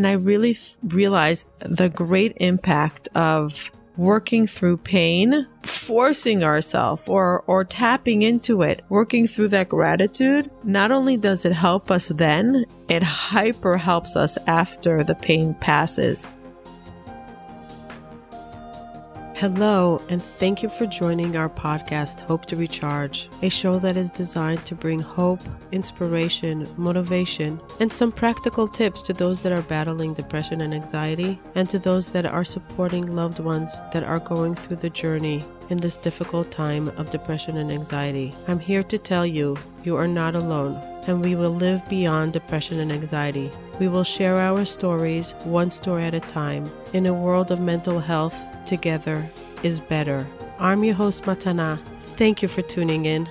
And I really realized the great impact of working through pain, forcing ourselves or tapping into it, working through that gratitude. Not only does it help us then, it hyper helps us after the pain passes. Hello, and thank you for joining our podcast, Hope to Recharge, a show that is designed to bring hope, inspiration, motivation, and some practical tips to those that are battling depression and anxiety, and to those that are supporting loved ones that are going through the journey in this difficult time of depression and anxiety. I'm here to tell you, you are not alone, and we will live beyond depression and anxiety. We will share our stories, one story at a time, in a world of mental health. Together is better. I'm your host, Matana. Thank you for tuning in.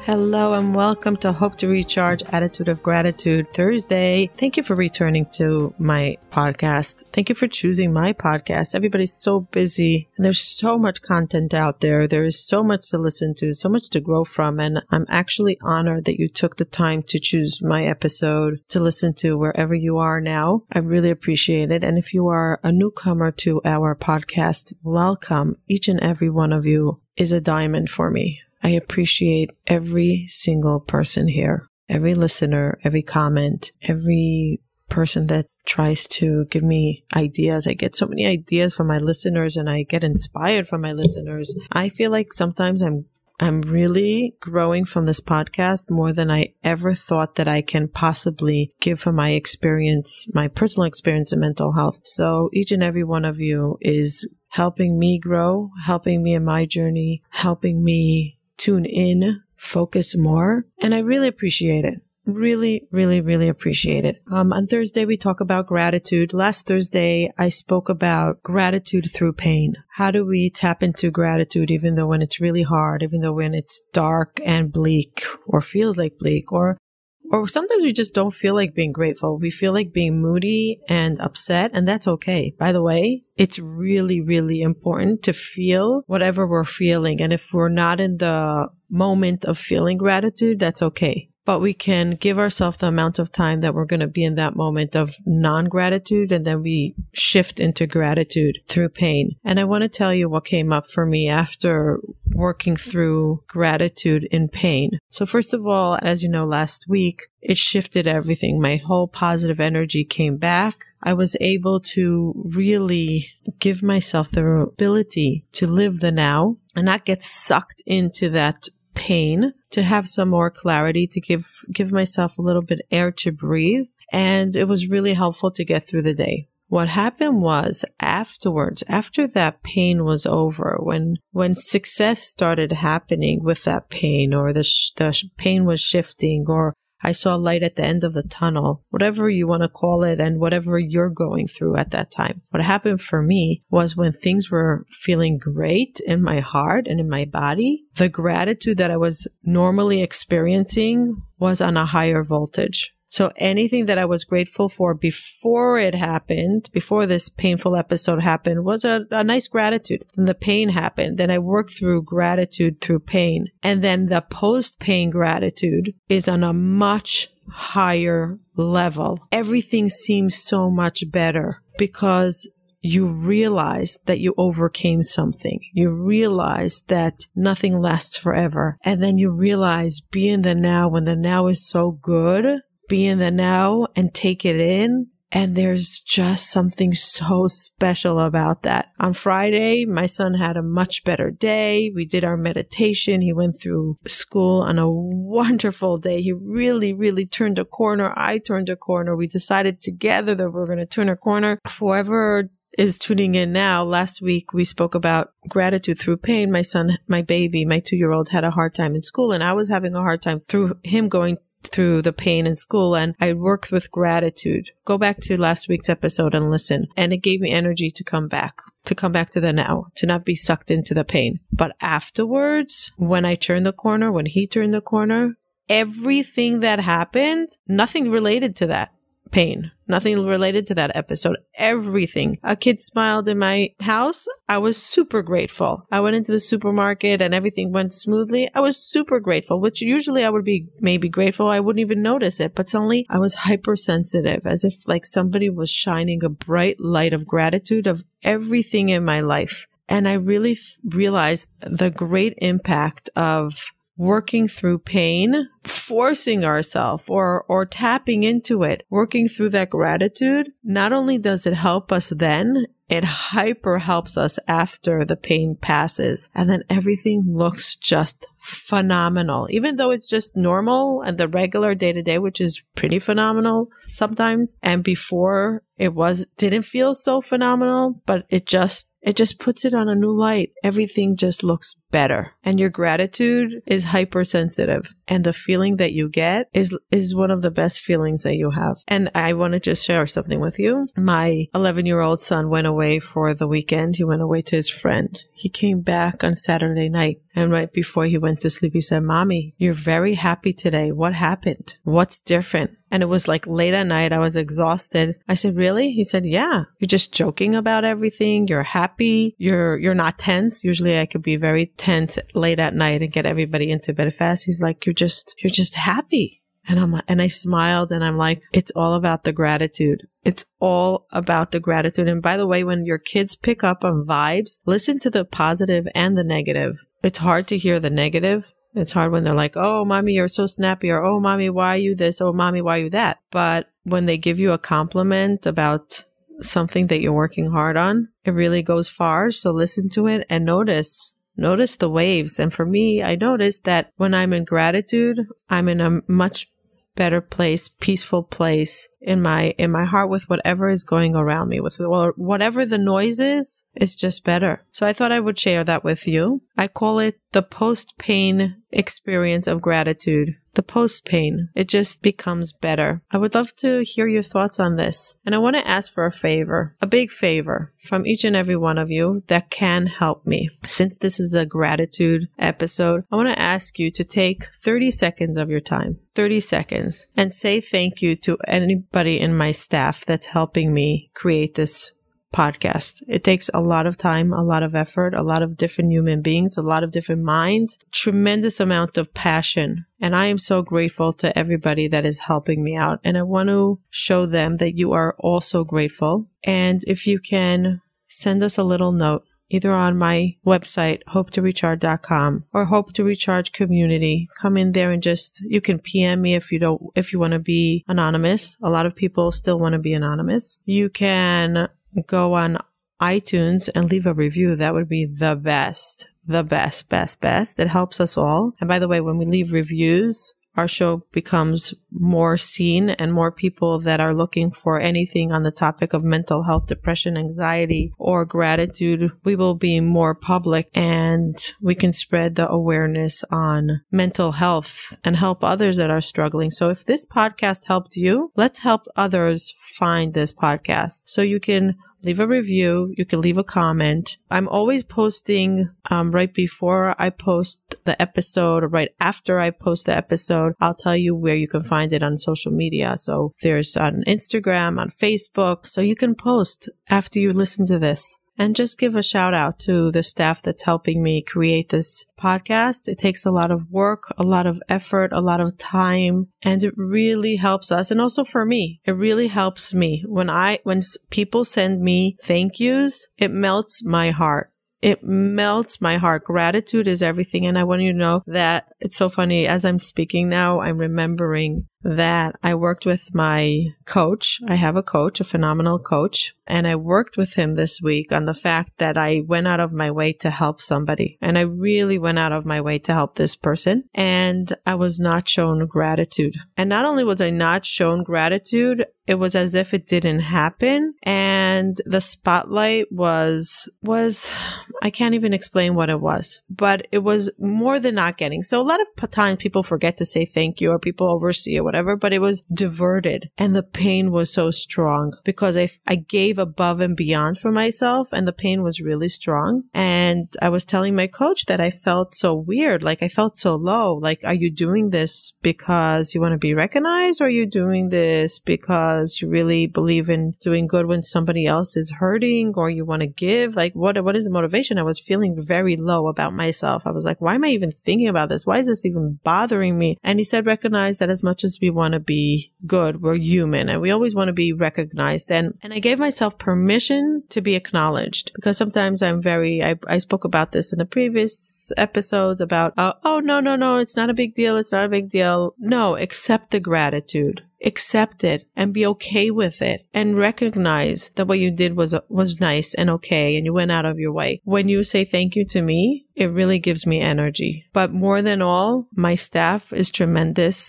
Hello and welcome to Hope to Recharge Attitude of Gratitude Thursday. Thank you for returning to my podcast. Thank you for choosing my podcast. Everybody's so busy and there's so much content out there. There is so much to listen to, so much to grow from. And I'm actually honored that you took the time to choose my episode to listen to wherever you are now. I really appreciate it. And if you are a newcomer to our podcast, welcome. Each and every one of you is a diamond for me. I appreciate every single person here, every listener, every comment, every person that tries to give me ideas. I get so many ideas from my listeners and I get inspired from my listeners. I feel like sometimes I'm really growing from this podcast more than I ever thought that I can possibly give from my experience, my personal experience in mental health. So each and every one of you is helping me grow, helping me in my journey, helping me tune in, focus more, and I really appreciate it. Really, really, really appreciate it. On Thursday, we talk about gratitude. Last Thursday, I spoke about gratitude through pain. How do we tap into gratitude even though when it's really hard, even though when it's dark and bleak or feels like bleak, or sometimes we just don't feel like being grateful. We feel like being moody and upset, and that's okay. By the way, it's really, really important to feel whatever we're feeling. And if we're not in the moment of feeling gratitude, that's okay. But we can give ourselves the amount of time that we're going to be in that moment of non-gratitude, and then we shift into gratitude through pain. And I want to tell you what came up for me after working through gratitude in pain. So first of all, as you know, last week, it shifted everything. My whole positive energy came back. I was able to really give myself the ability to live the now and not get sucked into that pain, to have some more clarity, to give myself a little bit air to breathe. And it was really helpful to get through the day. What happened was afterwards, after that pain was over, when success started happening with that pain, or the pain was shifting, or I saw light at the end of the tunnel, whatever you want to call it, and whatever you're going through at that time. What happened for me was when things were feeling great in my heart and in my body, the gratitude that I was normally experiencing was on a higher voltage. So anything that I was grateful for before it happened, before this painful episode happened, was a nice gratitude. Then the pain happened. Then I worked through gratitude through pain. And then the post-pain gratitude is on a much higher level. Everything seems so much better because you realize that you overcame something. You realize that nothing lasts forever. And then you realize be in the now when the now is so good. Be in the now and take it in. And there's just something so special about that. On Friday, my son had a much better day. We did our meditation. He went through school on a wonderful day. He really, really turned a corner. I turned a corner. We decided together that we're going to turn a corner. Forever is tuning in now. Last week, we spoke about gratitude through pain. My son, my baby, my 2-year-old had a hard time in school, and I was having a hard time through him going through the pain in school, and I worked with gratitude. Go back to last week's episode and listen. And it gave me energy to come back to the now, to not be sucked into the pain. But afterwards, when I turned the corner, when he turned the corner, everything that happened, nothing related to that pain. Nothing related to that episode. Everything. A kid smiled in my house. I was super grateful. I went into the supermarket and everything went smoothly. I was super grateful, which usually I would be maybe grateful. I wouldn't even notice it. But suddenly I was hypersensitive, as if like somebody was shining a bright light of gratitude of everything in my life. And I really realized the great impact of working through pain, forcing ourselves or tapping into it, working through that gratitude. Not only does it help us then, it hyper helps us after the pain passes. And then everything looks just phenomenal. Even though it's just normal and the regular day to day, which is pretty phenomenal sometimes. And before didn't feel so phenomenal, but it just puts it on a new light. Everything just looks better. And your gratitude is hypersensitive. And the feeling that you get is one of the best feelings that you have. And I want to just share something with you. My 11-year-old son went away for the weekend. He went away to his friend. He came back on Saturday night. And right before he went to sleep, he said, "Mommy, you're very happy today. What happened? What's different?" And it was like late at night. I was exhausted. I said, "Really?" He said, "Yeah. You're just joking about everything. You're happy. You're not tense." Usually I could be very tense late at night and get everybody into bed fast. He's like, "You're just happy." And I smiled and I'm like, it's all about the gratitude. It's all about the gratitude. And by the way, when your kids pick up on vibes, listen to the positive and the negative. It's hard to hear the negative. It's hard when they're like, "Oh, mommy, you're so snappy," or "Oh, mommy, why are you this?" "Oh, mommy, why are you that?" But when they give you a compliment about something that you're working hard on, it really goes far. So listen to it and notice the waves. And for me, I noticed that when I'm in gratitude, I'm in a much better place, peaceful place in my heart with whatever is going around me, with whatever the noise is, it's just better. So I thought I would share that with you. I call it the post-pain experience of gratitude. The post-pain, it just becomes better. I would love to hear your thoughts on this. And I want to ask for a favor, a big favor from each and every one of you that can help me. Since this is a gratitude episode, I want to ask you to take 30 seconds of your time, 30 seconds, and say thank you to anybody in my staff that's helping me create this podcast. It takes a lot of time, a lot of effort, a lot of different human beings, a lot of different minds, tremendous amount of passion. And I am so grateful to everybody that is helping me out. And I want to show them that you are also grateful. And if you can send us a little note, either on my website, hopetorecharge.com, or Hope to Recharge community. Come in there and you can PM me if you want to be anonymous. A lot of people still want to be anonymous. You can go on iTunes and leave a review. That would be the best. It helps us all. And by the way, when we leave reviews, our show becomes more seen and more people that are looking for anything on the topic of mental health, depression, anxiety, or gratitude. We will be more public and we can spread the awareness on mental health and help others that are struggling. So if this podcast helped you, let's help others find this podcast. So you can leave a review. You can leave a comment. I'm always posting right before I post the episode, or right after I post the episode. I'll tell you where you can find it on social media. So there's on Instagram, on Facebook. So you can post after you listen to this. And just give a shout out to the staff that's helping me create this podcast. It takes a lot of work, a lot of effort, a lot of time, and it really helps us. And also for me, it really helps me. When people send me thank yous, it melts my heart. It melts my heart. Gratitude is everything. And I want you to know that it's so funny. As I'm speaking now, I'm remembering that I worked with my coach. I have a coach, a phenomenal coach. And I worked with him this week on the fact that I went out of my way to help somebody. And I really went out of my way to help this person. And I was not shown gratitude. And not only was I not shown gratitude, it was as if it didn't happen. And the spotlight was I can't even explain what it was, but it was more than not getting. So a lot of times people forget to say thank you, or people oversee or whatever. whatever, but it was diverted. And the pain was so strong because I gave above and beyond for myself, and the pain was really strong. And I was telling my coach that I felt so weird. Like, I felt so low. Like, are you doing this because you want to be recognized, or are you doing this because you really believe in doing good when somebody else is hurting, or you want to give? Like, what is the motivation? I was feeling very low about myself. I was like, why am I even thinking about this? Why is this even bothering me? And he said, recognize that as much as we want to be good, we're human and we always want to be recognized. And I gave myself permission to be acknowledged, because sometimes I'm very, I spoke about this in the previous episodes about, oh, no, it's not a big deal. It's not a big deal. No, accept the gratitude. Accept it and be okay with it, and recognize that what you did was nice and okay, and you went out of your way. When you say thank you to me, it really gives me energy. But more than all, my staff is tremendous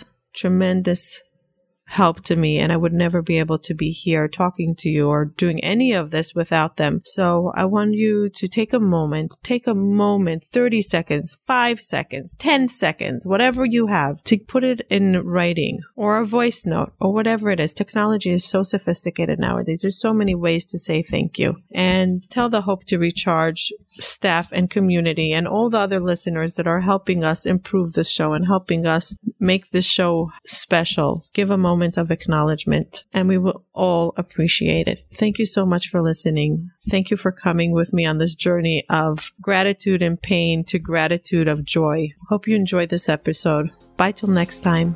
help to me, and I would never be able to be here talking to you or doing any of this without them. So I want you to take a moment, 30 seconds, 5 seconds, 10 seconds, whatever you have, to put it in writing or a voice note or whatever it is. Technology is so sophisticated nowadays. There's so many ways to say thank you. And tell the Hope to Recharge staff and community and all the other listeners that are helping us improve this show and helping us make this show special. Give a moment of acknowledgement, and we will all appreciate it. Thank you so much for listening. Thank you for coming with me on this journey of gratitude and pain to gratitude of joy. Hope you enjoyed this episode. Bye till next time.